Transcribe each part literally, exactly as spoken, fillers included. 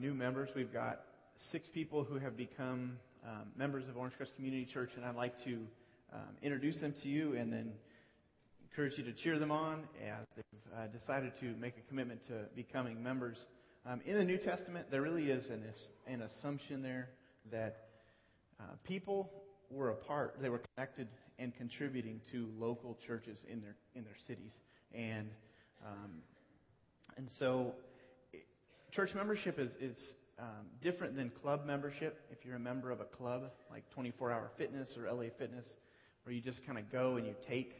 some new members. We've got six people who have become um, members of Orange Crest Community Church, and I'd like to um, introduce them to you and then encourage you to cheer them on as they've uh, decided to make a commitment to becoming members. Um, in the New Testament, there really is an, an assumption there that uh, people were a part, they were connected and contributing to local churches in their in their cities. And um, and so it, church membership is, is um, different than club membership. If you're a member of a club, like twenty-four hour Fitness or L A Fitness, where you just kind of go and you take,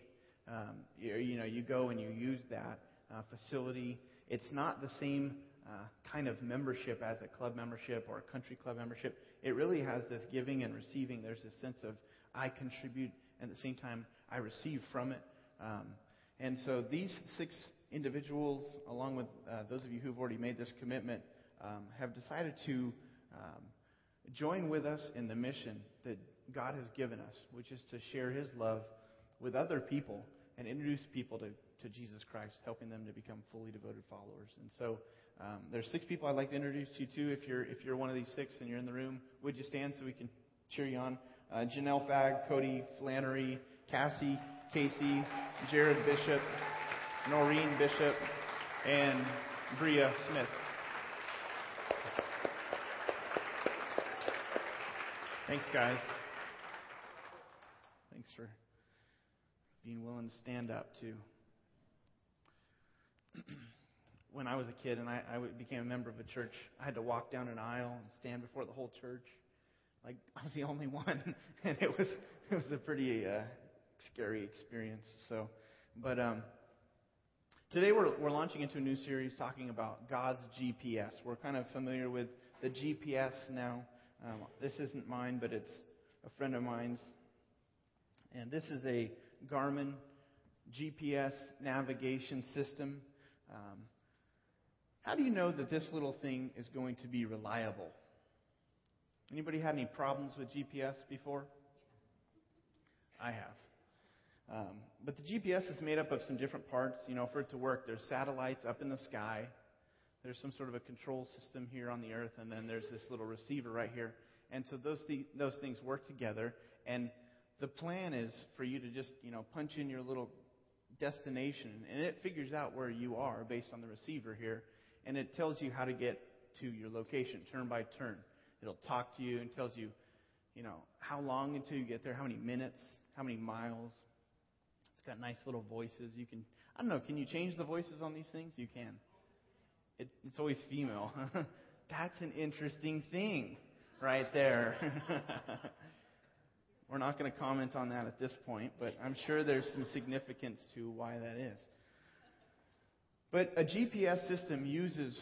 um, you, you know, you go and you use that uh, facility. It's not the same Uh, kind of membership as a club membership or a country club membership. It really has this giving and receiving. There's this sense of I contribute and at the same time I receive from it. Um, and so these six individuals, along with uh, those of you who've already made this commitment, um, have decided to um, join with us in the mission that God has given us, which is to share His love with other people and introduce people to, to Jesus Christ, helping them to become fully devoted followers. And so Um, there's six people I'd like to introduce you to. If you're if you're one of these six and you're in the room, would you stand so we can cheer you on? Uh, Janelle Fagg, Cody Flannery, Cassie Casey, Jared Bishop, Noreen Bishop, and Bria Smith. Thanks, guys. Thanks for being willing to stand up too. When I was a kid and I, I became a member of a church, I had to walk down an aisle and stand before the whole church. Like, I was the only one, and it was it was a pretty uh, scary experience. So, but um, today we're we're launching into a new series talking about God's G P S. We're kind of familiar with the G P S now. Um, this isn't mine, but it's a friend of mine's, and this is a Garmin G P S navigation system. Um, How do you know that this little thing is going to be reliable? Anybody had any problems with G P S before? I have. Um, but the G P S is made up of some different parts. You know, for it to work, there's satellites up in the sky. There's some sort of a control system here on the earth, and then there's this little receiver right here. And so those th- those things work together. And the plan is for you to just, you know, punch in your little destination, and it figures out where you are based on the receiver here. And it tells you how to get to your location, turn by turn. It'll talk to you and tells you, you know, how long until you get there, how many minutes, how many miles. It's got nice little voices. You can, I don't know, can you change the voices on these things? You can. It, it's always female. That's an interesting thing right there. We're not going to comment on that at this point, but I'm sure there's some significance to why that is. But a G P S system uses,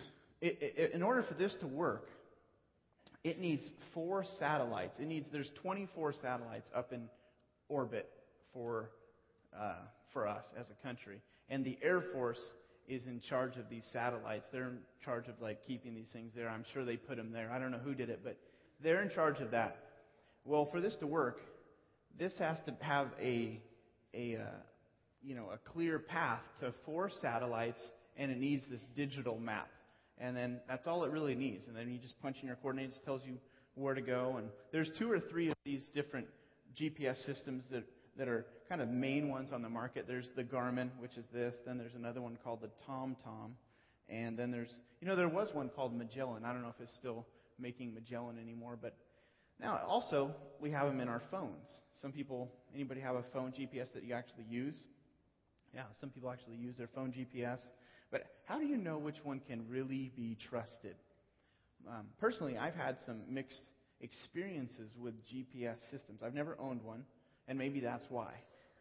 it, it, in order for this to work, it needs four satellites. It needs there's twenty-four satellites up in orbit for uh, for us as a country, and the Air Force is in charge of these satellites. They're in charge of like keeping these things there. I'm sure they put them there. I don't know who did it, but they're in charge of that. Well, for this to work, this has to have a a uh, you know a clear path to four satellites. And it needs this digital map. And then that's all it really needs. And then you just punch in your coordinates, it tells you where to go. And there's two or three of these different G P S systems that, that are kind of main ones on the market. There's the Garmin, which is this. Then there's another one called the TomTom. And then there's, you know, there was one called Magellan. I don't know if it's still making Magellan anymore. But now also we have them in our phones. Some people, anybody have a phone G P S that you actually use? Yeah, some people actually use their phone G P S. But how do you know which one can really be trusted? Um, personally, I've had some mixed experiences with G P S systems. I've never owned one, and maybe that's why,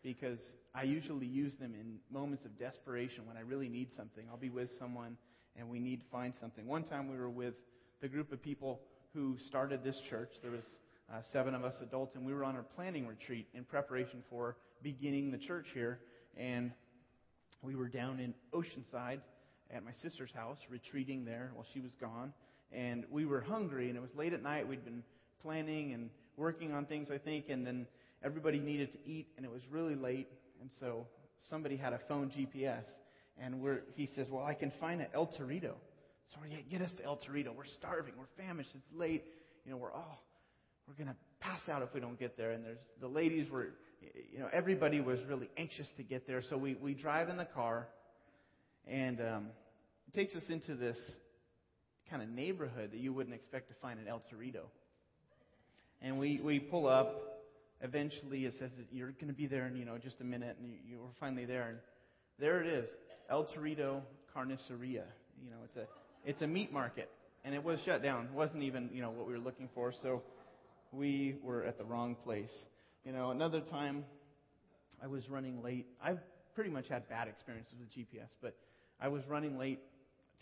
because I usually use them in moments of desperation when I really need something. I'll be with someone, and we need to find something. One time we were with the group of people who started this church. There was uh, seven of us adults, and we were on our planning retreat in preparation for beginning the church here, and we were down in Oceanside at my sister's house, retreating there while she was gone. And we were hungry, and it was late at night. We'd been planning and working on things, I think, and then everybody needed to eat, and it was really late. And so somebody had a phone G P S, and we're, he says, well, I can find an El Torito. So we're, yeah, get us to El Torito. We're starving. We're famished. It's late. You know, we're all, we're going to pass out if we don't get there. And there's the ladies were, you know, everybody was really anxious to get there. So we, we drive in the car, and um, it takes us into this kind of neighborhood that you wouldn't expect to find in El Torito. And we, we pull up. Eventually, it says that you're going to be there in, you know, just a minute, and you, you were finally there. And there it is, El Torito Carniceria. You know, it's a it's a meat market, and it was shut down. It wasn't even, you know, what we were looking for, so we were at the wrong place. You know, another time, I was running late. I've pretty much had bad experiences with G P S, but I was running late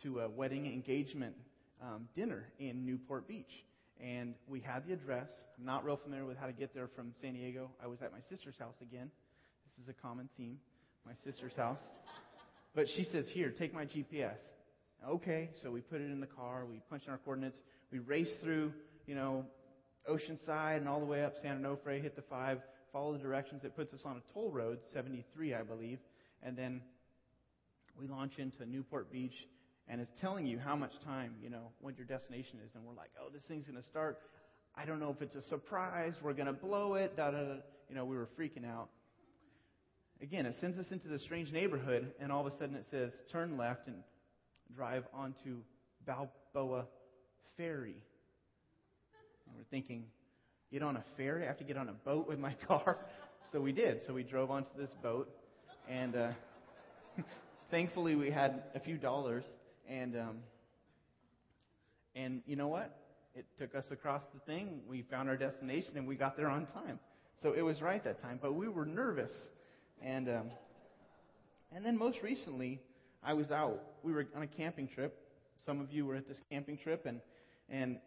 to a wedding engagement um, dinner in Newport Beach. And we had the address. I'm not real familiar with how to get there from San Diego. I was at my sister's house again. This is a common theme, my sister's house. But she says, here, take my G P S. Okay, so we put it in the car. We punched in our coordinates. We raced through, you know, Oceanside and all the way up San Onofre, hit the five, follow the directions. It puts us on a toll road, seventy-three, I believe. And then we launch into Newport Beach. And it's telling you how much time, you know, what your destination is. And we're like, oh, this thing's going to start. I don't know if it's a surprise. We're going to blow it. Da, da, da. You know, we were freaking out. Again, it sends us into this strange neighborhood. And all of a sudden it says, turn left and drive onto Balboa Ferry. And we're thinking, get on a ferry? I have to get on a boat with my car? So we did. So we drove onto this boat. And uh, thankfully we had a few dollars. And, um, and you know what? It took us across the thing. We found our destination, and we got there on time. So it was right that time, but we were nervous. And um, and then most recently, I was out. We were on a camping trip. Some of you were at this camping trip, and and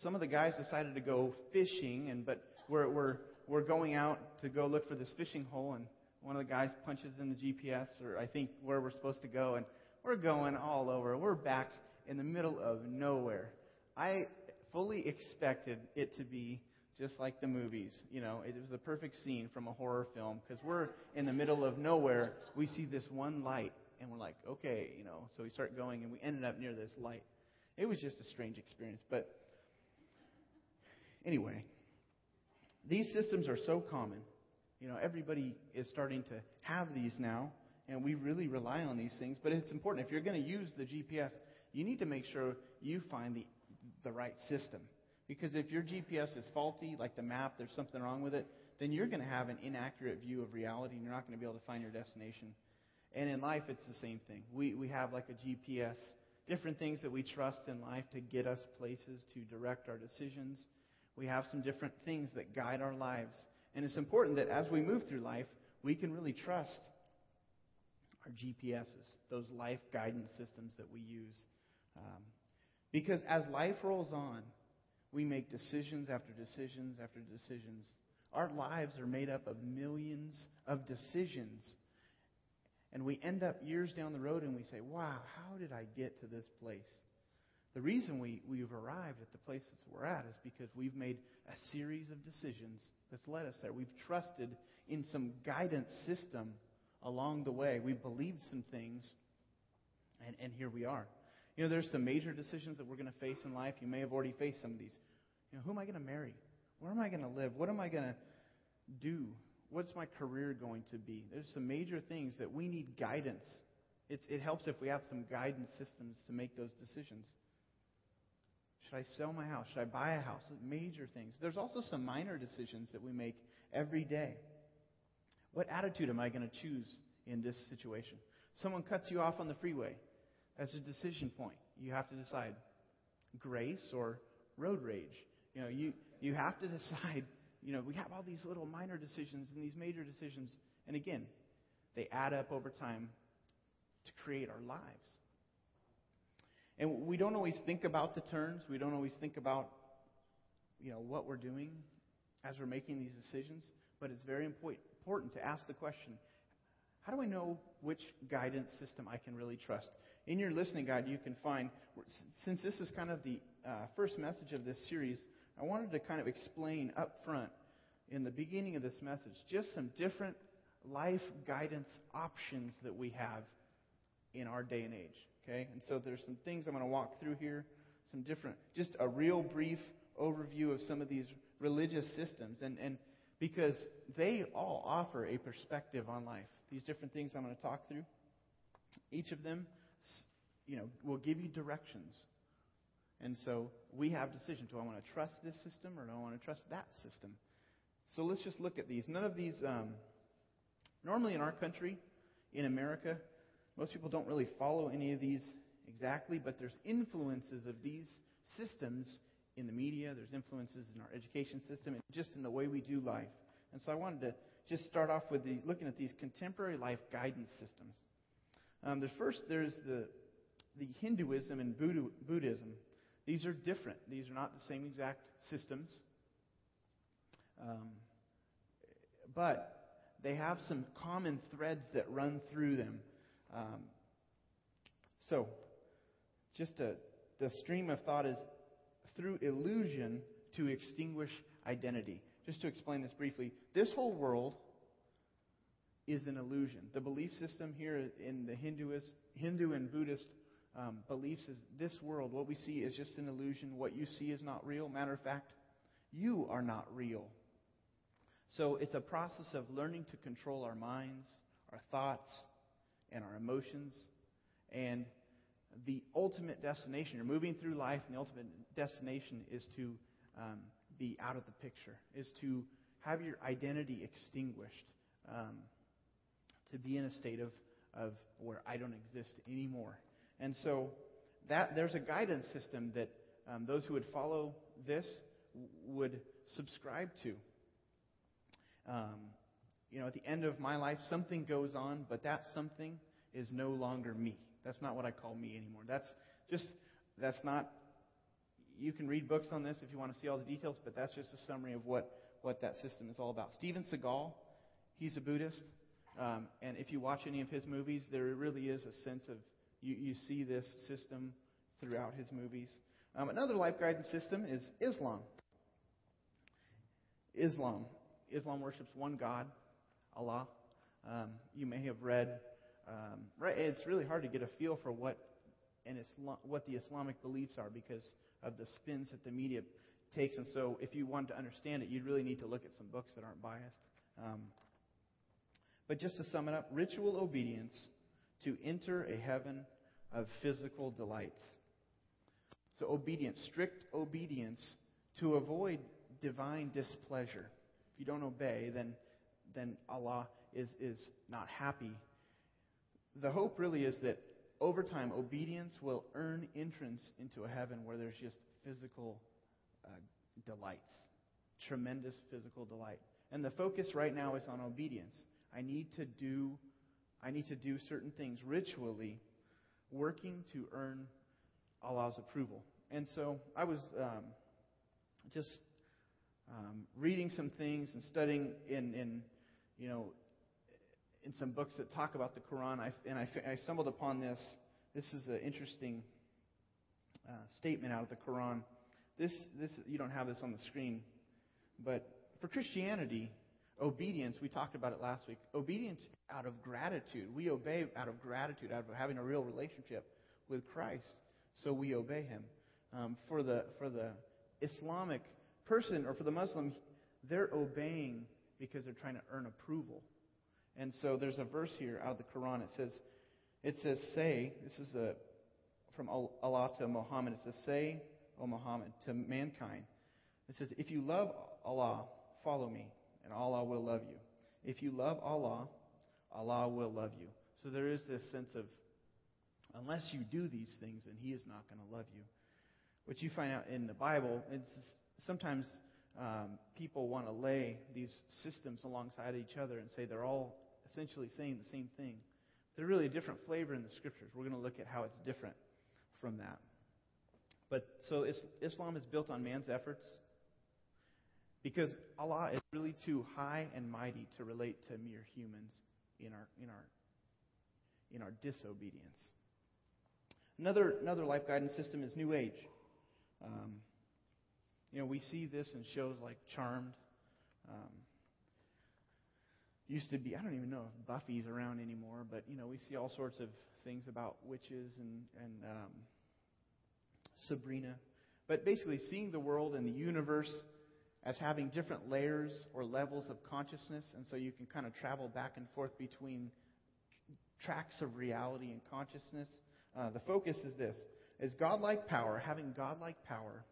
some of the guys decided to go fishing. And but we're we're we're going out to go look for this fishing hole. And one of the guys punches in the G P S, or I think where we're supposed to go, and we're going all over. We're back in the middle of nowhere. I fully expected it to be just like the movies. You know, it was the perfect scene from a horror film because we're in the middle of nowhere. We see this one light, and we're like, okay, you know. So we start going, and we ended up near this light. It was just a strange experience. But anyway, these systems are so common. You know, everybody is starting to have these now. And we really rely on these things. But it's important. If you're going to use the G P S, you need to make sure you find the the right system. Because if your G P S is faulty, like the map, there's something wrong with it, then you're going to have an inaccurate view of reality, and you're not going to be able to find your destination. And in life, it's the same thing. We, we have like a G P S, different things that we trust in life to get us places, to direct our decisions. We have some different things that guide our lives. And it's important that as we move through life, we can really trust our G P S's, those life guidance systems that we use. Um, because as life rolls on, we make decisions after decisions after decisions. Our lives are made up of millions of decisions. And we end up years down the road and we say, wow, how did I get to this place? The reason we, we've arrived at the places we're at is because we've made a series of decisions that's led us there. We've trusted in some guidance system along the way. We believed some things, and, and here we are. You know, there's some major decisions that we're going to face in life. You may have already faced some of these. You know, who am I going to marry? Where am I going to live? What am I going to do? What's my career going to be? There's some major things that we need guidance. It's, it helps if we have some guidance systems to make those decisions. Should I sell my house? Should I buy a house? Major things. There's also some minor decisions that we make every day. What attitude am I going to choose in this situation? Someone cuts you off on the freeway. That's a decision point. You have to decide grace or road rage. You know, you, you have to decide, you know, we have all these little minor decisions and these major decisions. And again, they add up over time to create our lives. And we don't always think about the turns. We don't always think about, you know, what we're doing as we're making these decisions. But it's very important. Important to ask the question, how do I know which guidance system I can really trust? In your listening guide, you can find, since this is kind of the uh, first message of this series, I wanted to kind of explain up front in the beginning of this message just some different life guidance options that we have in our day and age. Okay? And so there's some things I'm going to walk through here, some different, just a real brief overview of some of these religious systems. And, and because they all offer a perspective on life. These different things I'm going to talk through, each of them, you know, will give you directions. And so we have decisions. Do I want to trust this system or do I want to trust that system? So let's just look at these. None of these, um, normally in our country, in America, most people don't really follow any of these exactly, but there's influences of these systems in the media. There's influences in our education system and just in the way we do life. And so I wanted to just start off with the, looking at these contemporary life guidance systems. Um, the first, there's the, the Hinduism and Buddha, Buddhism. These are different. These are not the same exact systems. Um, but they have some common threads that run through them. Um, so, just a, the stream of thought is through illusion to extinguish identity. Just to explain this briefly, this whole world is an illusion. The belief system here in the Hinduist, Hindu and Buddhist um, beliefs is this world, what we see is just an illusion. What you see is not real. Matter of fact, you are not real. So it's a process of learning to control our minds, our thoughts, and our emotions. And the ultimate destination, you're moving through life, and the ultimate destination is to um, be out of the picture, is to have your identity extinguished, um, to be in a state of, of where I don't exist anymore. And so that there's a guidance system that um, those who would follow this would subscribe to. Um, you know, at the end of my life, something goes on, but that something is no longer me. That's not what I call me anymore. That's just, that's not, you can read books on this if you want to see all the details, but that's just a summary of what, what that system is all about. Steven Seagal, he's a Buddhist, um, and if you watch any of his movies, there really is a sense of, you, you see this system throughout his movies. Um, another life guidance system is Islam. Islam. Islam worships one God, Allah. Um, you may have read. Um, right, it's really hard to get a feel for what and Islam, what the Islamic beliefs are because of the spins that the media takes. And so, if you wanted to understand it, you'd really need to look at some books that aren't biased. Um, but just to sum it up, ritual obedience to enter a heaven of physical delights. So, obedience, strict obedience to avoid divine displeasure. If you don't obey, then then Allah is, is not happy. The hope really is that over time, obedience will earn entrance into a heaven where there's just physical uh, delights, tremendous physical delight. And the focus right now is on obedience. I need to do, I need to do certain things ritually, working to earn Allah's approval. And so I was um, just. Um, reading some things and studying in, in, you know, in some books that talk about the Quran, I, and I, I stumbled upon this. This is an interesting uh, statement out of the Quran. This, this, you don't have this on the screen, but for Christianity, obedience. We talked about it last week. Obedience out of gratitude. We obey out of gratitude, out of having a real relationship with Christ. So we obey Him. Um, for the for the Islamic person, or for the Muslim, they're obeying because they're trying to earn approval. And so there's a verse here out of the Quran. It says, it says, say, this is a, from Allah to Muhammad. It says, say, O Muhammad, to mankind. It says, if you love Allah, follow me, and Allah will love you. If you love Allah, Allah will love you. So there is this sense of, unless you do these things, then He is not going to love you. What you find out in the Bible, it's just, sometimes um, people want to lay these systems alongside each other and say they're all essentially saying the same thing. They're really a different flavor in the scriptures. We're going to look at how it's different from that. But so Islam is built on man's efforts because Allah is really too high and mighty to relate to mere humans in our in our in our disobedience. Another another life guidance system is New Age. Um, You know, we see this in shows like Charmed. Um, used to be, I don't even know if Buffy's around anymore, but, you know, we see all sorts of things about witches and, and um, Sabrina. But basically seeing the world and the universe as having different layers or levels of consciousness, and so you can kind of travel back and forth between tracks of reality and consciousness. Uh, the focus is this, is godlike power, having godlike power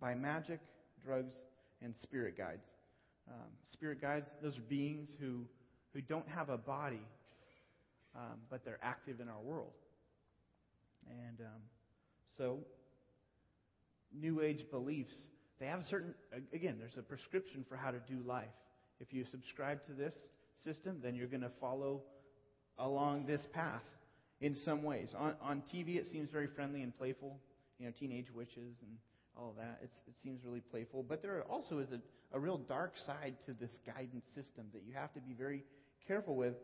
by magic, drugs, and spirit guides. Um, spirit guides, those are beings who, who don't have a body, um, but they're active in our world. And um, so, New Age beliefs, they have a certain, again, there's a prescription for how to do life. If you subscribe to this system, then you're going to follow along this path in some ways. On, on T V, it seems very friendly and playful, you know, teenage witches and all that. It's, it seems really playful. But there also is a, a real dark side to this guidance system that you have to be very careful with.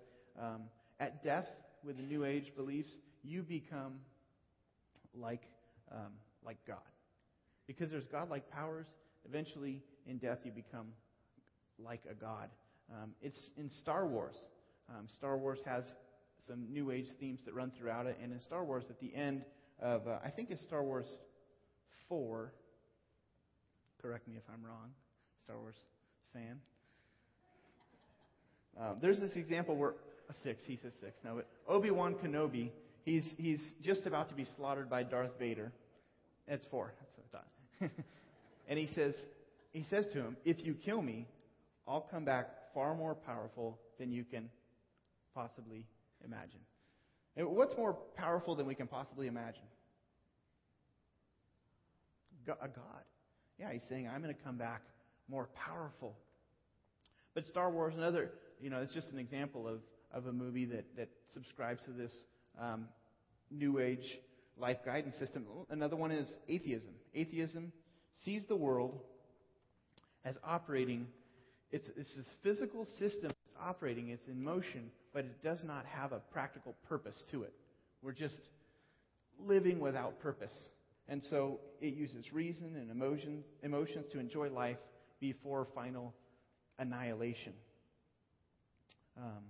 Um, at death, with the New Age beliefs, you become like um, like God. Because there's godlike powers, eventually in death you become like a god. Um, it's in Star Wars. Um, Star Wars has some New Age themes that run throughout it. And in Star Wars, at the end of, uh, I think it's Star Wars four, correct me if I'm wrong, Star Wars fan. Um, there's this example where uh, six. He says six. No, but Obi-Wan Kenobi. He's he's just about to be slaughtered by Darth Vader. That's four. That's what I thought. And he says he says to him, "If you kill me, I'll come back far more powerful than you can possibly imagine." And what's more powerful than we can possibly imagine? A God. Yeah, he's saying, I'm going to come back more powerful. But Star Wars, another, you know, it's just an example of, of a movie that, that subscribes to this um, New Age life guidance system. Another one is atheism. Atheism sees the world as operating, it's, it's this physical system that's operating, it's in motion, but it does not have a practical purpose to it. We're just living without purpose. And so it uses reason and emotions, emotions to enjoy life before final annihilation. Um,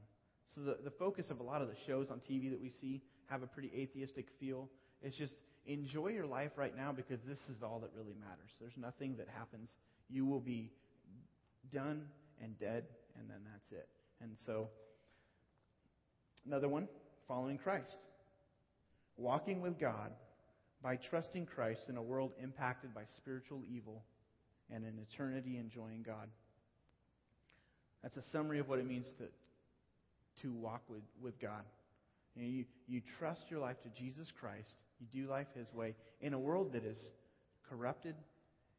so the, the focus of a lot of the shows on T V that we see have a pretty atheistic feel. It's just enjoy your life right now because this is all that really matters. There's nothing that happens. You will be done and dead, and then that's it. And so another one, following Christ. Walking with God by trusting Christ in a world impacted by spiritual evil and an eternity enjoying God. That's a summary of what it means to to walk with, with God. You know, you, you trust your life to Jesus Christ. You do life His way in a world that is corrupted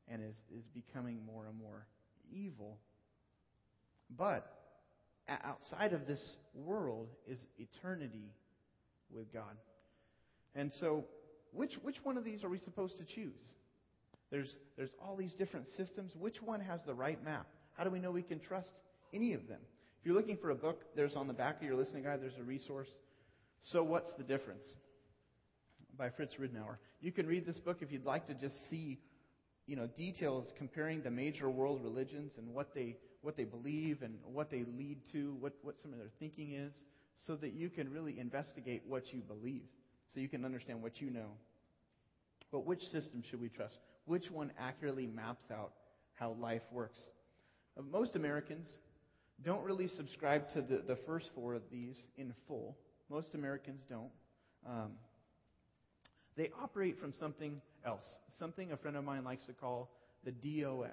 and is, is becoming more and more evil. But outside of this world is eternity with God. And so, Which which one of these are we supposed to choose? There's there's all these different systems. Which one has the right map? How do we know we can trust any of them? If you're looking for a book, there's on the back of your listening guide, there's a resource. So What's the Difference? By Fritz Ridenour. You can read this book if you'd like to just see, you know, details comparing the major world religions and what they what they believe and what they lead to, what, what some of their thinking is, so that you can really investigate what you believe. So you can understand what you know. But which system should we trust? Which one accurately maps out how life works? Most Americans don't really subscribe to the, the first four of these in full. Most Americans don't. Um, they operate from something else. Something a friend of mine likes to call the D O S.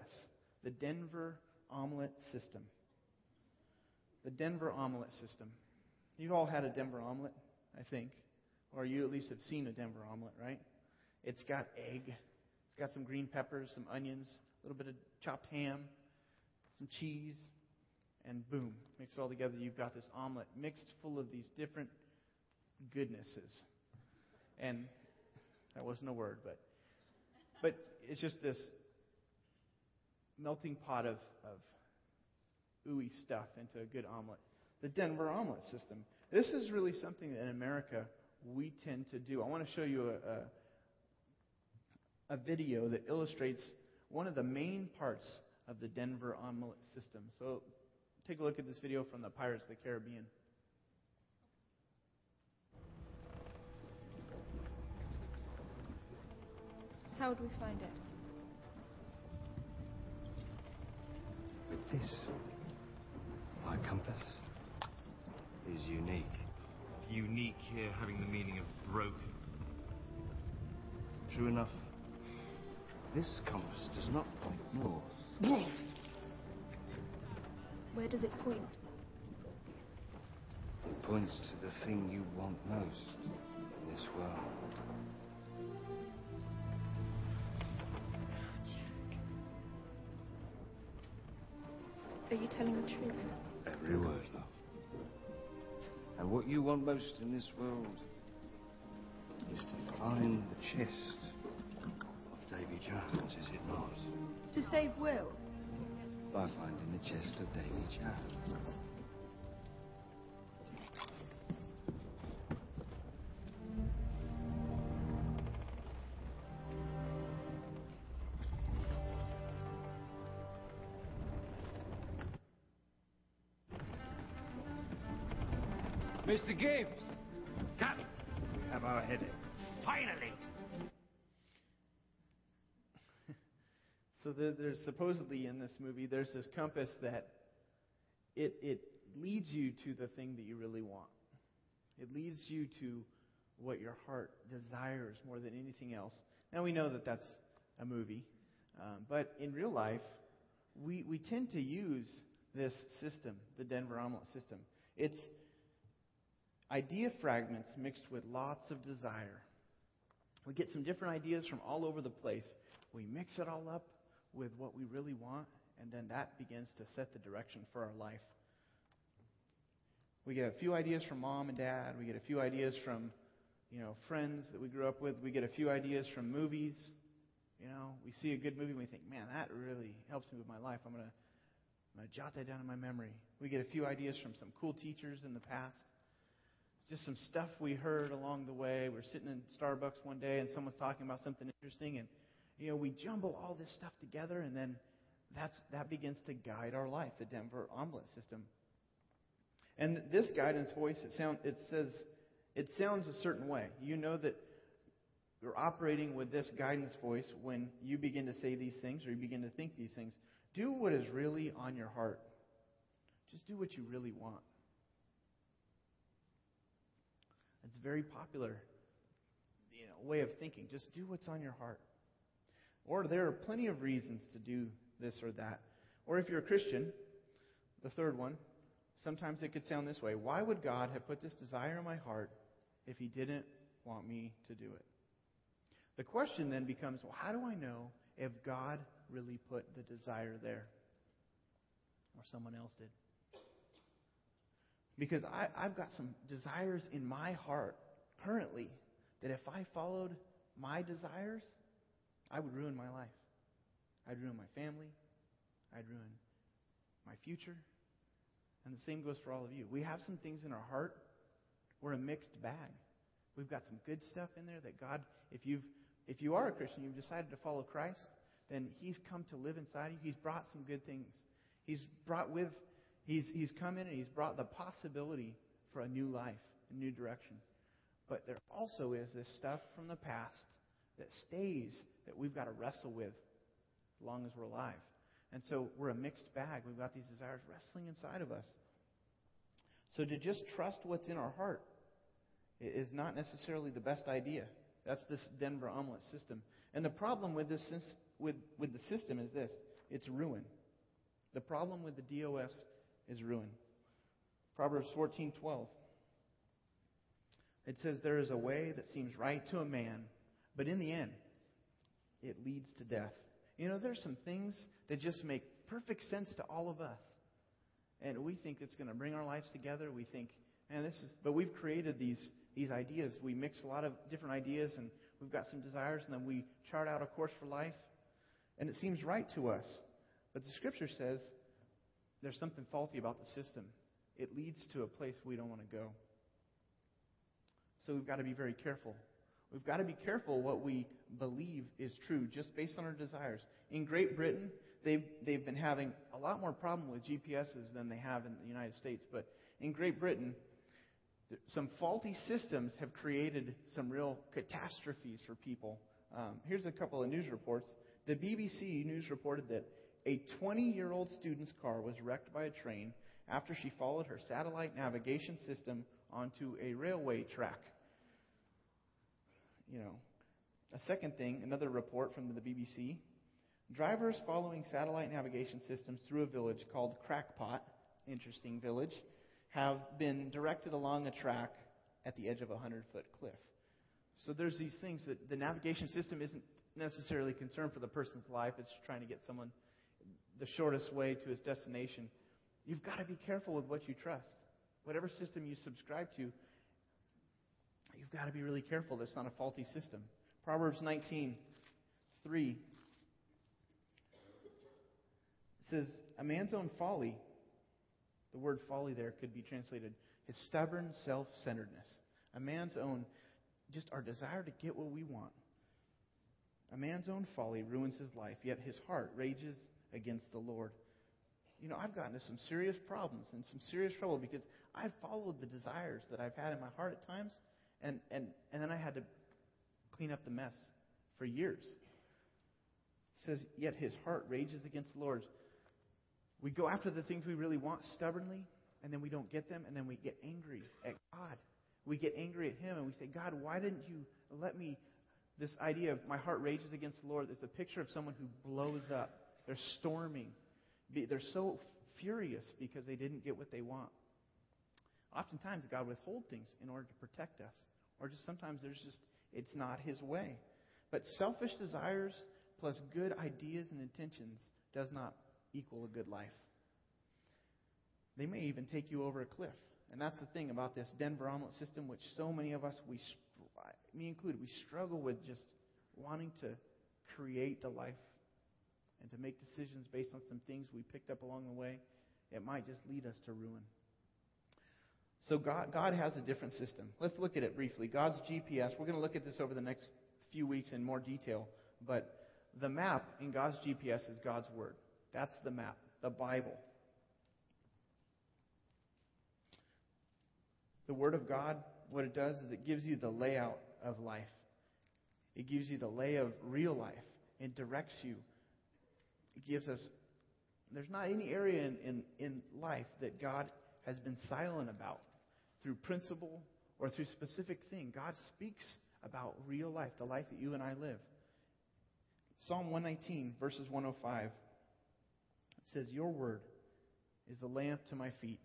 The Denver Omelette System. The Denver Omelette System. You've all had a Denver omelette, I think. Or you at least have seen a Denver omelet, right? It's got egg. It's got some green peppers, some onions, a little bit of chopped ham, some cheese, and boom. Mix it all together. You've got this omelet mixed full of these different goodnesses. And that wasn't a word, but but it's just this melting pot of, of ooey stuff into a good omelet. The Denver Omelette System. This is really something that in America we tend to do. I want to show you a, a, a video that illustrates one of the main parts of the Denver Omelette System. So take a look at this video from the Pirates of the Caribbean. How would we find it? This, our compass, is unique. Unique here having the meaning of broken. True enough, this compass does not point north. Where does it point? It points to the thing you want most in this world. Are you telling the truth? Every word, love. And what you want most in this world is to find the chest of Davy Jones, is it not? To save Will? By finding the chest of Davy Jones. Mister Gibbs, come. Have our headache. Finally. So there, there's supposedly in this movie, there's this compass that it it leads you to the thing that you really want. It leads you to what your heart desires more than anything else. Now we know that that's a movie, um, but in real life, we we tend to use this system, the Denver Omelette System. It's idea fragments mixed with lots of desire. We get some different ideas from all over the place. We mix it all up with what we really want, and then that begins to set the direction for our life. We get a few ideas from mom and dad. We get a few ideas from, you know, friends that we grew up with. We get a few ideas from movies. You know, we see a good movie and we think, man, that really helps me with my life. I'm going to I'm going to jot that down in my memory. We get a few ideas from some cool teachers in the past. Just some stuff we heard along the way. We were sitting in Starbucks one day and someone's talking about something interesting, and you know, we jumble all this stuff together, and then that's that begins to guide our life, the Denver Omelette System. And this guidance voice, it sound it says it sounds a certain way. You know that you're operating with this guidance voice when you begin to say these things or you begin to think these things. Do what is really on your heart. Just do what you really want. It's a very popular, you know, way of thinking. Just do what's on your heart. Or there are plenty of reasons to do this or that. Or if you're a Christian, the third one, sometimes it could sound this way. Why would God have put this desire in my heart if he didn't want me to do it? The question then becomes, well, how do I know if God really put the desire there? Or someone else did? Because I, I've got some desires in my heart currently that if I followed my desires, I would ruin my life. I'd ruin my family. I'd ruin my future. And the same goes for all of you. We have some things in our heart. We're a mixed bag. We've got some good stuff in there that God, if you've, if you are a Christian, you've decided to follow Christ, then he's come to live inside you. He's brought some good things. He's brought with He's, he's come in and he's brought the possibility for a new life, a new direction. But there also is this stuff from the past that stays that we've got to wrestle with as long as we're alive. And so we're a mixed bag. We've got these desires wrestling inside of us. So to just trust what's in our heart is not necessarily the best idea. That's this Denver Omelette System. And the problem with this with, with the system is this. It's ruin. The problem with the D O S is ruin. Proverbs fourteen twelve. It says, there is a way that seems right to a man, but in the end, it leads to death. You know, there's some things that just make perfect sense to all of us. And we think it's going to bring our lives together. We think, man, this is, but we've created these, these ideas. We mix a lot of different ideas and we've got some desires, and then we chart out a course for life. And it seems right to us. But the scripture says, there's something faulty about the system. It leads to a place we don't want to go. So we've got to be very careful We've got to be careful what we believe is true just based on our desires. In Great Britain, they've, they've been having a lot more problem with G P Ses than they have in the United States. But in Great Britain, th- some faulty systems have created some real catastrophes for people. Um, here's a couple of news reports. The B B C News reported that a twenty-year-old student's car was wrecked by a train after she followed her satellite navigation system onto a railway track. You know, a second thing, another report from the B B C. Drivers following satellite navigation systems through a village called Crackpot, interesting village, have been directed along a track at the edge of a hundred-foot cliff. So there's these things that the navigation system isn't necessarily concerned for the person's life. It's trying to get someone the shortest way to his destination. You've got to be careful with what you trust. Whatever system you subscribe to, you've got to be really careful that's not a faulty system. Proverbs nineteen, three says, a man's own folly, the word folly there could be translated, his stubborn self-centeredness. A man's own, just our desire to get what we want. A man's own folly ruins his life, yet his heart rages against the Lord. You know, I've gotten into some serious problems and some serious trouble because I've followed the desires that I've had in my heart at times, and, and, and then I had to clean up the mess for years. It says, yet his heart rages against the Lord. We go after the things we really want stubbornly, and then we don't get them, and then we get angry at God. We get angry at Him, and we say, God, why didn't you let me... This idea of my heart rages against the Lord is a picture of someone who blows up. They're storming. They're so furious because they didn't get what they want. Oftentimes, God withholds things in order to protect us. Or just sometimes there's just, it's not His way. But selfish desires plus good ideas and intentions does not equal a good life. They may even take you over a cliff. And that's the thing about this Denver Omelette System, which so many of us, we, me included, we struggle with just wanting to create the life and to make decisions based on some things we picked up along the way. It might just lead us to ruin. So God, God has a different system. Let's look at it briefly. God's G P S, we're going to look at this over the next few weeks in more detail, but the map in God's G P S is God's Word. That's the map, the Bible. The Word of God, what it does is it gives you the layout of life. It gives you the lay of real life. It directs you. It gives us, there's not any area in, in, in life that God has been silent about through principle or through specific thing. God speaks about real life, the life that you and I live. Psalm one nineteen, verses one oh five, it says, your word is a lamp to my feet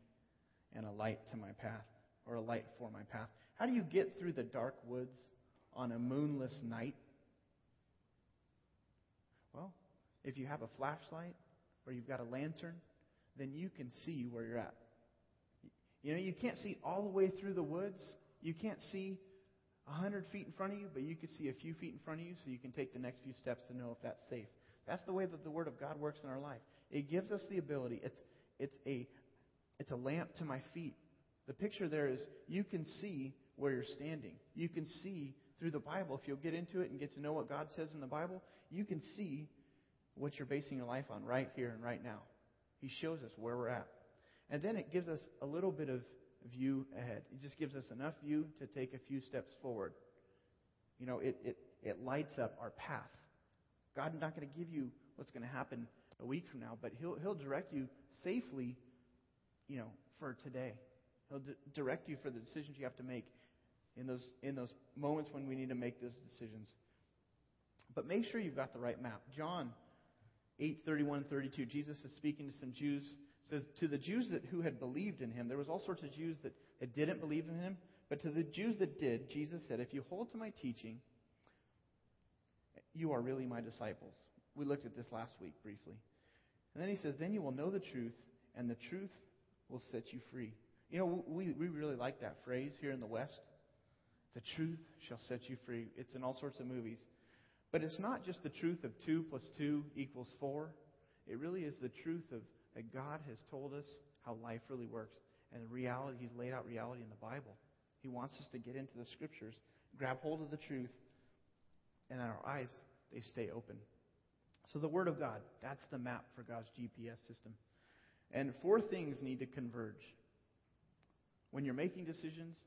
and a light to my path. Or a light for my path. How do you get through the dark woods on a moonless night? Well, if you have a flashlight or you've got a lantern, then you can see where you're at. You know, you can't see all the way through the woods. You can't see a hundred feet in front of you, but you can see a few feet in front of you, so you can take the next few steps to know if that's safe. That's the way that the Word of God works in our life. It gives us the ability. It's it's a it's a lamp to my feet. The picture there is you can see where you're standing. You can see through the Bible. If you'll get into it and get to know what God says in the Bible, you can see what you're basing your life on right here and right now. He shows us where we're at. And then it gives us a little bit of view ahead. It just gives us enough view to take a few steps forward. You know, it, it, it lights up our path. God's not going to give you what's going to happen a week from now, but He'll, he'll direct you safely, you know, for today. He'll d- direct you for the decisions you have to make in those in those moments when we need to make those decisions. But make sure you've got the right map. John eight thirty-one and thirty-two, Jesus is speaking to some Jews. Says, to the Jews that who had believed in Him, there was all sorts of Jews that, that didn't believe in Him, but to the Jews that did, Jesus said, if you hold to my teaching, you are really my disciples. We looked at this last week briefly. And then He says, then you will know the truth, and the truth will set you free. You know, we, we really like that phrase here in the West. The truth shall set you free. It's in all sorts of movies. But it's not just the truth of two plus two equals four. It really is the truth of that God has told us how life really works. And the reality, He's laid out reality in the Bible. He wants us to get into the Scriptures grab hold of the truth, and our eyes, they stay open. So the Word of God, that's the map for God's G P S system. And four things need to converge. When you're making decisions,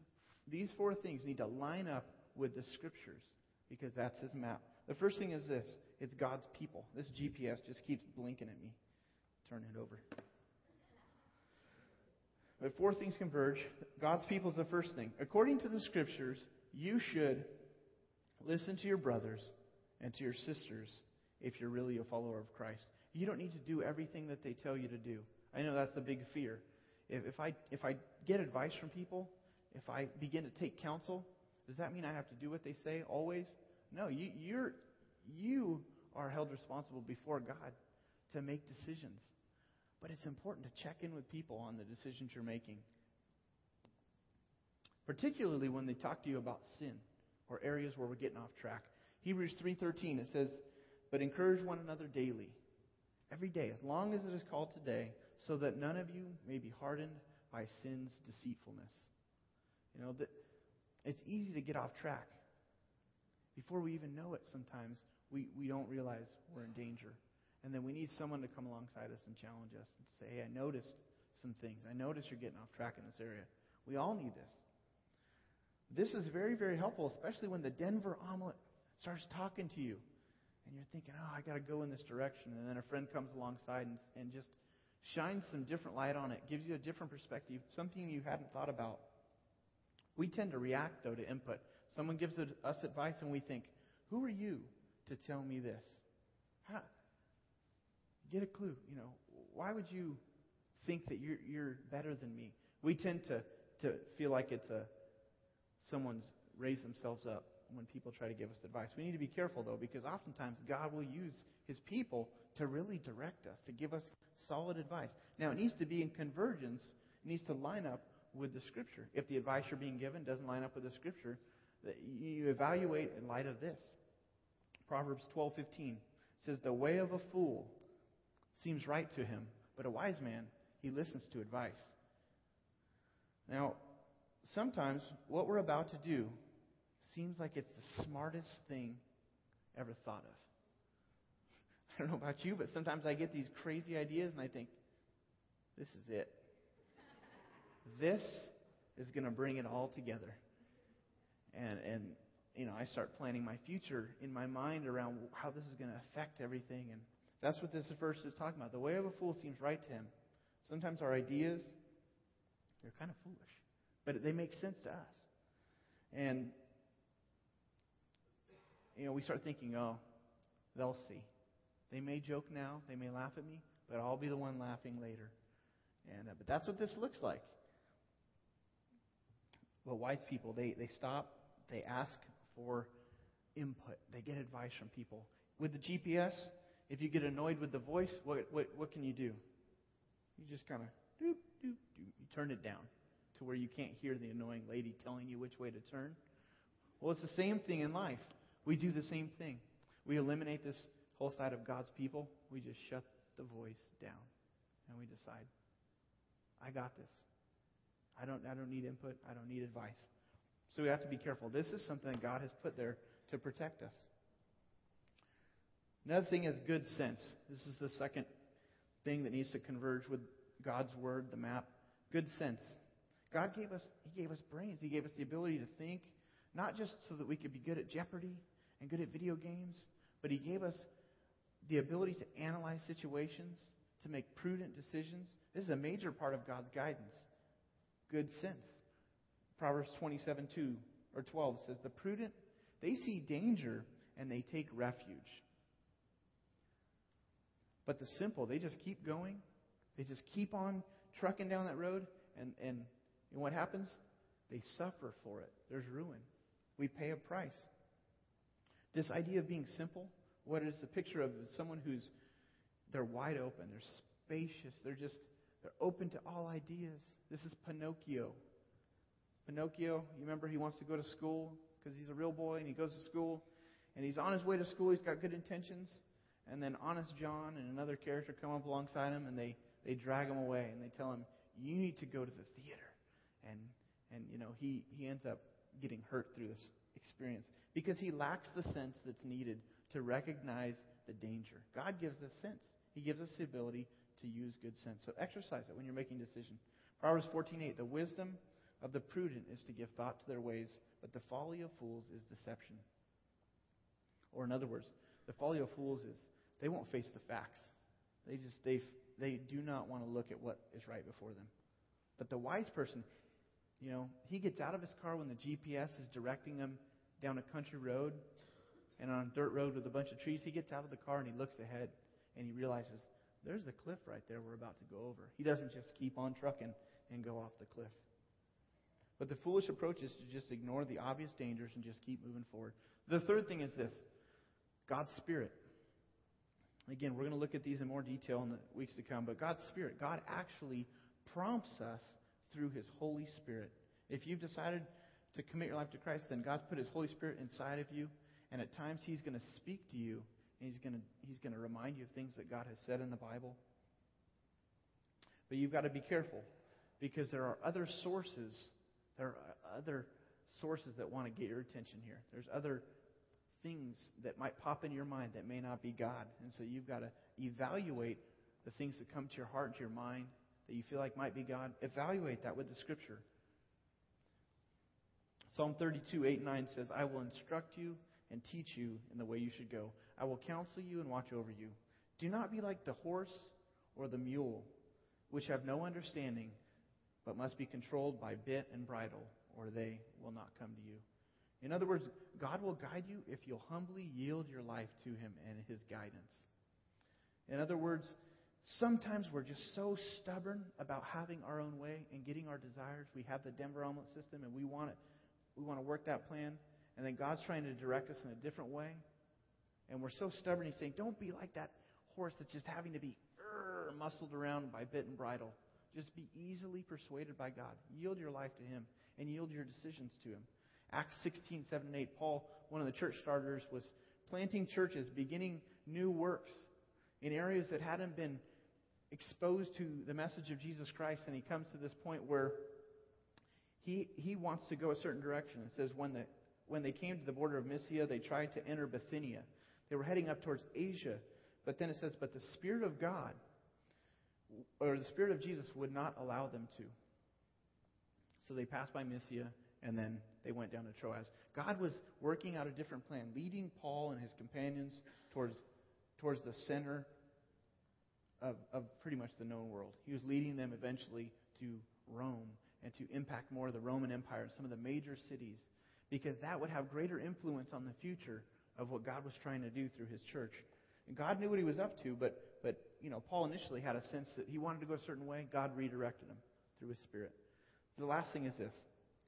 these four things need to line up with the Scriptures, because that's His map. The first thing is this. It's God's people. This G P S just keeps blinking at me. Turn it over. But four things converge. God's people is the first thing. According to the Scriptures, you should listen to your brothers and to your sisters if you're really a follower of Christ. You don't need to do everything that they tell you to do. I know that's the big fear. If, if I if I get advice from people, if I begin to take counsel, does that mean I have to do what they say always? No, you, you're you are held responsible before God to make decisions. But it's important to check in with people on the decisions you're making, particularly when they talk to you about sin or areas where we're getting off track. Hebrews three thirteen, it says, "But encourage one another daily, every day, as long as it is called today, so that none of you may be hardened by sin's deceitfulness." You know, that it's easy to get off track. Before we even know it, sometimes we, we don't realize we're in danger. And then we need someone to come alongside us and challenge us and say, "Hey, I noticed some things. I noticed you're getting off track in this area." We all need this. This is very, very helpful, especially when the Denver Omelette starts talking to you. And you're thinking, "Oh, I got to go in this direction." And then a friend comes alongside and, and just shines some different light on it, gives you a different perspective, something you hadn't thought about. We tend to react, though, to input. Someone gives us advice and we think, "Who are you to tell me this? How? Get a clue, you know. Why would you think that you're you're better than me?" We tend to, to feel like it's a someone's raised themselves up when people try to give us advice. We need to be careful, though, because oftentimes God will use His people to really direct us, to give us solid advice. Now, it needs to be in convergence. It needs to line up with the Scripture. If the advice you're being given doesn't line up with the Scripture, you evaluate in light of this. Proverbs twelve fifteen says, "The way of a fool seems right to him, but a wise man, he listens to advice." Now, sometimes what we're about to do seems like it's the smartest thing ever thought of. I don't know about you, but sometimes I get these crazy ideas and I think, this is it. This is going to bring it all together. And, and you know, I start planning my future in my mind around how this is going to affect everything. And that's what this verse is talking about. The way of a fool seems right to him. Sometimes our ideas, they're kind of foolish, but they make sense to us. And, you know, we start thinking, "Oh, they'll see. They may joke now, they may laugh at me, but I'll be the one laughing later." And uh, But that's what this looks like. But wise people, they, they stop, they ask for input. They get advice from people. With the G P S, if you get annoyed with the voice, what what, what can you do? You just kind of doop, doop, doop. You turn it down to where you can't hear the annoying lady telling you which way to turn. Well, it's the same thing in life. We do the same thing. We eliminate this whole side of God's people. We just shut the voice down. And we decide, "I got this. I don't I don't need input. I don't need advice." So we have to be careful. This is something that God has put there to protect us. Another thing is good sense. This is the second thing that needs to converge with God's Word, the map. Good sense. God gave us, He gave us brains. He gave us the ability to think, not just so that we could be good at Jeopardy and good at video games, but He gave us the ability to analyze situations, to make prudent decisions. This is a major part of God's guidance. Good sense. Proverbs twenty-seven two or twelve says, "The prudent, they see danger and they take refuge. But the simple, they just keep going. They just keep on trucking down that road. And, and, and what happens? They suffer for it. There's ruin. We pay a price." This idea of being simple, what is the picture of someone who's, they're wide open, they're spacious, they're just, they're open to all ideas. This is Pinocchio. Pinocchio, you remember, he wants to go to school because he's a real boy, and he goes to school. And he's on his way to school. He's got good intentions. And then Honest John and another character come up alongside him, and they, they drag him away. And they tell him, "You need to go to the theater." And, and you know, he, he ends up getting hurt through this. experience because he lacks the sense that's needed to recognize the danger. God gives us sense. He gives us the ability to use good sense. So exercise it when you're making decisions. Proverbs fourteen eight, the wisdom of the prudent is to give thought to their ways, but the folly of fools is deception. Or in other words, the folly of fools is they won't face the facts. They just they they do not want to look at what is right before them. But the wise person, you know, he gets out of his car when the G P S is directing him down a country road and on a dirt road with a bunch of trees. He gets out of the car and he looks ahead and he realizes there's a cliff right there we're about to go over. He doesn't just keep on trucking and go off the cliff. But the foolish approach is to just ignore the obvious dangers and just keep moving forward. The third thing is this, God's Spirit. Again, we're going to look at these in more detail in the weeks to come, but God's Spirit, God actually prompts us through His Holy Spirit. If you've decided to commit your life to Christ, then God's put His Holy Spirit inside of you, and at times He's going to speak to you, and He's going to, He's going to remind you of things that God has said in the Bible. But you've got to be careful, because there are other sources There are other sources that want to get your attention here. There's other things that might pop into your mind that may not be God. And so you've got to evaluate the things that come to your heart and to your mind that you feel like might be God. Evaluate that with the Scripture. Psalm thirty-two, eight and nine says, I will instruct you and teach you in the way you should go. I will counsel you and watch over you. Do not be like the horse or the mule, which have no understanding, but must be controlled by bit and bridle, or they will not come to you. In other words, God will guide you if you'll humbly yield your life to Him and His guidance. In other words, sometimes we're just so stubborn about having our own way and getting our desires. We have the Denver Omelette System, and we want it. We want to work that plan, and then God's trying to direct us in a different way, and we're so stubborn. He's saying, don't be like that horse that's just having to be er, muscled around by bit and bridle. Just be easily persuaded by God. Yield your life to Him and yield your decisions to Him. Acts sixteen, seven and eight, Paul, one of the church starters, was planting churches, beginning new works in areas that hadn't been exposed to the message of Jesus Christ. And he comes to this point where he he wants to go a certain direction. It says, when, the, when they came to the border of Mysia, they tried to enter Bithynia. They were heading up towards Asia. But then it says, but the Spirit of God, or the Spirit of Jesus, would not allow them to. So they passed by Mysia, and then they went down to Troas. God was working out a different plan, leading Paul and his companions towards towards the center of, of pretty much the known world. He was leading them eventually to Rome and to impact more of the Roman Empire and some of the major cities, because that would have greater influence on the future of what God was trying to do through His church. And God knew what He was up to, but But, you know, Paul initially had a sense that he wanted to go a certain way. God redirected him through His Spirit. The last thing is this.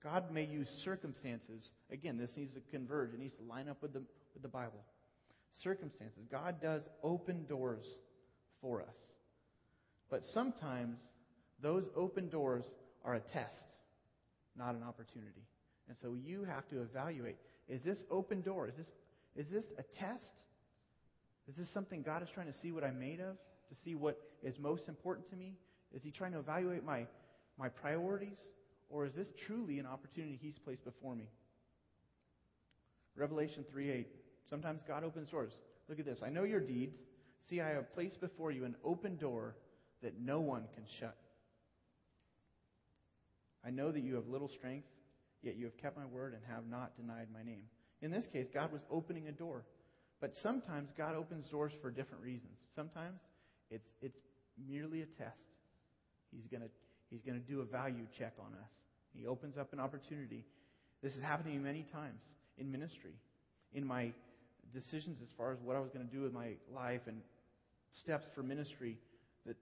God may use circumstances. Again, this needs to converge. It needs to line up with the, with the Bible. Circumstances. God does open doors for us. But sometimes those open doors are a test, not an opportunity. And so you have to evaluate, is this open door? Is this, is this a test? Is this something God is trying to see what I'm made of? To see what is most important to me? Is He trying to evaluate my, my priorities? Or is this truly an opportunity He's placed before me? Revelation three eight. Sometimes God opens doors. Look at this. I know your deeds. See, I have placed before you an open door that no one can shut. I know that you have little strength, yet you have kept my word and have not denied my name. In this case, God was opening a door. But sometimes God opens doors for different reasons. Sometimes it's it's merely a test. He's going to he's going to do a value check on us. He opens up an opportunity. This has happened to me many times in ministry, in my decisions as far as what I was going to do with my life and steps for ministry. That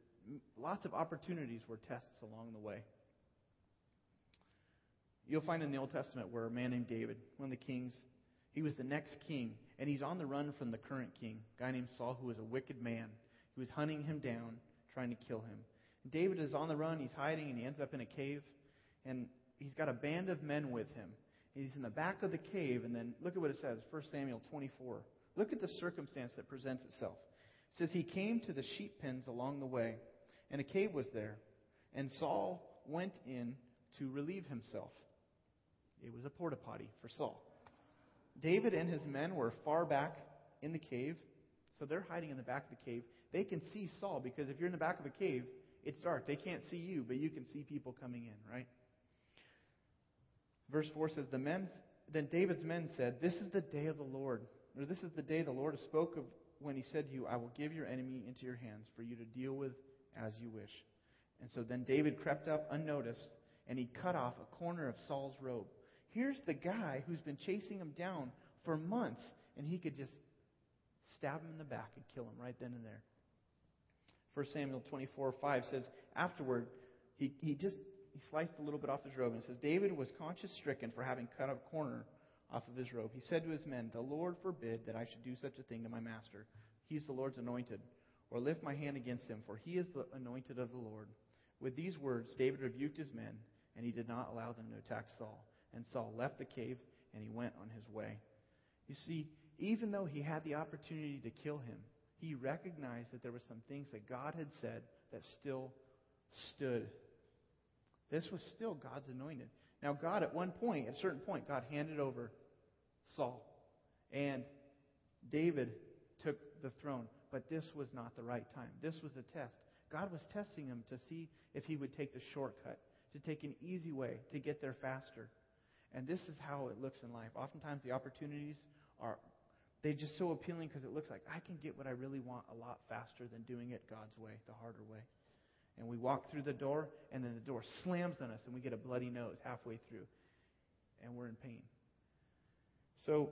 lots of opportunities were tests along the way. You'll find in the Old Testament where a man named David, one of the kings, he was the next king, and he's on the run from the current king, a guy named Saul, who was a wicked man. He was hunting him down, trying to kill him. David is on the run, he's hiding, and he ends up in a cave, and he's got a band of men with him. He's in the back of the cave, and then look at what it says, First Samuel twenty-four. Look at the circumstance that presents itself. It says, he came to the sheep pens along the way, and a cave was there, and Saul went in to relieve himself. It was a porta potty for Saul. David and his men were far back in the cave, so they're hiding in the back of the cave. They can see Saul, because if you're in the back of a cave, it's dark. They can't see you, but you can see people coming in, right? Verse four says, the men, then David's men said, this is the day of the Lord, or this is the day the Lord spoke of when he said to you, I will give your enemy into your hands for you to deal with as you wish. And so then David crept up unnoticed, and he cut off a corner of Saul's robe. Here's the guy who's been chasing him down for months, and he could just stab him in the back and kill him right then and there. First Samuel twenty-four five says, afterward, he, he just he sliced a little bit off his robe, and it says, David was conscience stricken for having cut a corner off of his robe. He said to his men, the Lord forbid that I should do such a thing to my master. He's the Lord's anointed, or lift my hand against him, for he is the anointed of the Lord. With these words, David rebuked his men, and he did not allow them to attack Saul. And Saul left the cave, and he went on his way. You see, even though he had the opportunity to kill him, he recognized that there were some things that God had said that still stood. This was still God's anointed. Now, God, at one point, at a certain point, God handed over Saul. And David took the throne. But this was not the right time. This was a test. God was testing him to see if he would take the shortcut, to take an easy way, to get there faster. And this is how it looks in life. Oftentimes the opportunities are, they're just so appealing because it looks like I can get what I really want a lot faster than doing it God's way, the harder way. And we walk through the door, and then the door slams on us, and we get a bloody nose halfway through. And we're in pain. So,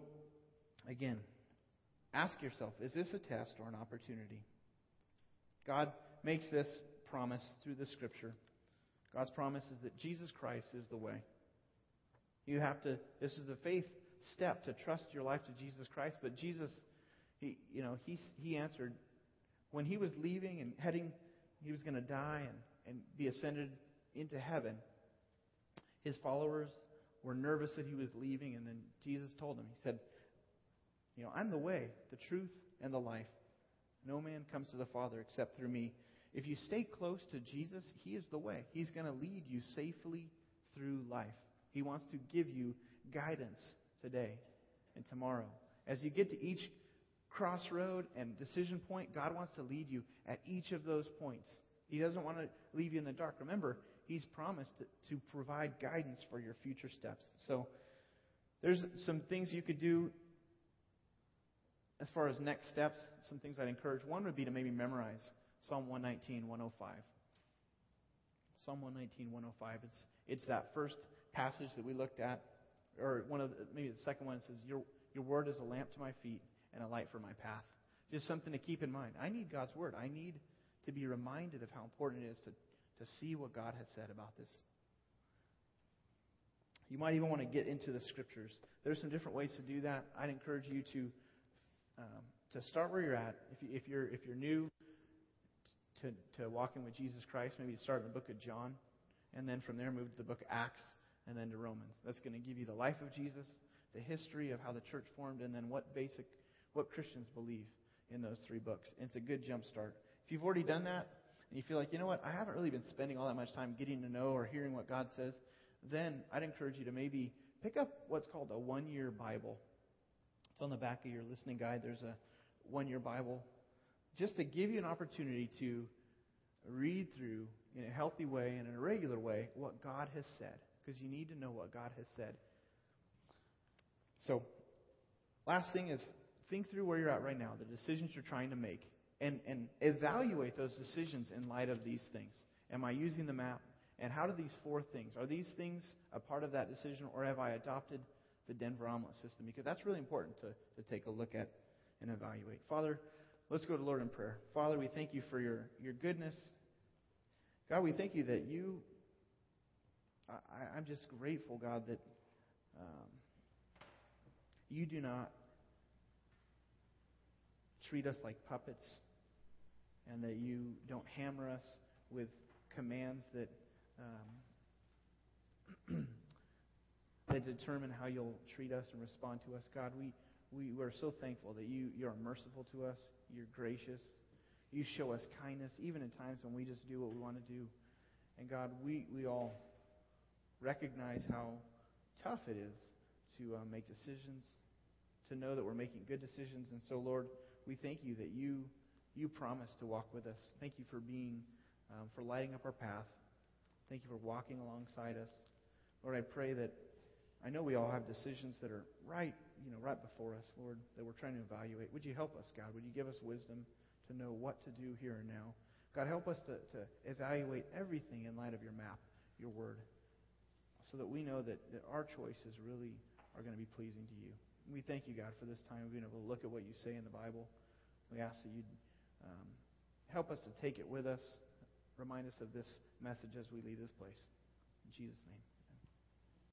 again, ask yourself, is this a test or an opportunity? God makes this promise through the Scripture. God's promise is that Jesus Christ is the way. You have to, this is a faith step to trust your life to Jesus Christ. But Jesus, he, you know, he, he answered when he was leaving and heading, he was going to die and, and be ascended into heaven. His followers were nervous that he was leaving. And then Jesus told them, he said, you know, I'm the way, the truth, and the life. No man comes to the Father except through me. If you stay close to Jesus, he is the way. He's going to lead you safely through life. He wants to give you guidance today and tomorrow. As you get to each crossroad and decision point, God wants to lead you at each of those points. He doesn't want to leave you in the dark. Remember, he's promised to provide guidance for your future steps. So there's some things you could do as far as next steps, some things I'd encourage. One would be to maybe memorize Psalm one nineteen, one oh five. Psalm one nineteen, one oh five. It's, it's that first passage that we looked at, or one of the, maybe the second one, says, your your word is a lamp to my feet and a light for my path. Just something to keep in mind. I need God's word. I need to be reminded of how important it is to, to see what God has said about this. You might even want to get into the Scriptures. There's some different ways to do that. I'd encourage you to um, to start where you're at. If, you, if you're if you're new to to walking with Jesus Christ, maybe start in the book of John, and then from there move to the book of Acts, and then to Romans. That's going to give you the life of Jesus, the history of how the church formed, and then what basic, what Christians believe in those three books. And it's a good jump start. If you've already done that, and you feel like, you know what, I haven't really been spending all that much time getting to know or hearing what God says, then I'd encourage you to maybe pick up what's called a one-year Bible. It's on the back of your listening guide. There's a one-year Bible. Just to give you an opportunity to read through in a healthy way and in a regular way what God has said. Because you need to know what God has said. So, last thing is, think through where you're at right now, the decisions you're trying to make, and, and evaluate those decisions in light of these things. Am I using the map? And how do these four things, are these things a part of that decision, or have I adopted the Denver Omelette System? Because that's really important to, to take a look at and evaluate. Father, let's go to Lord in prayer. Father, we thank you for your, your goodness. God, we thank you that you... I, I'm just grateful, God, that um, you do not treat us like puppets, and that you don't hammer us with commands that um, that determine how you'll treat us and respond to us. God, we, we, we are so thankful that you, you are merciful to us, you're gracious, you show us kindness, even in times when we just do what we want to do. And God, we, we all... recognize how tough it is to uh, make decisions, to know that we're making good decisions. And so, Lord, we thank you that you you promise to walk with us. Thank you for being, um, for lighting up our path. Thank you for walking alongside us. Lord, I pray that, I know we all have decisions that are right, you know, right before us, Lord, that we're trying to evaluate. Would you help us, God? Would you give us wisdom to know what to do here and now? God, help us to, to evaluate everything in light of your map, your word, so that we know that, that our choices really are going to be pleasing to you. We thank you, God, for this time of being able to look at what you say in the Bible. We ask that you'd um, help us to take it with us. Remind us of this message as we leave this place. In Jesus' name.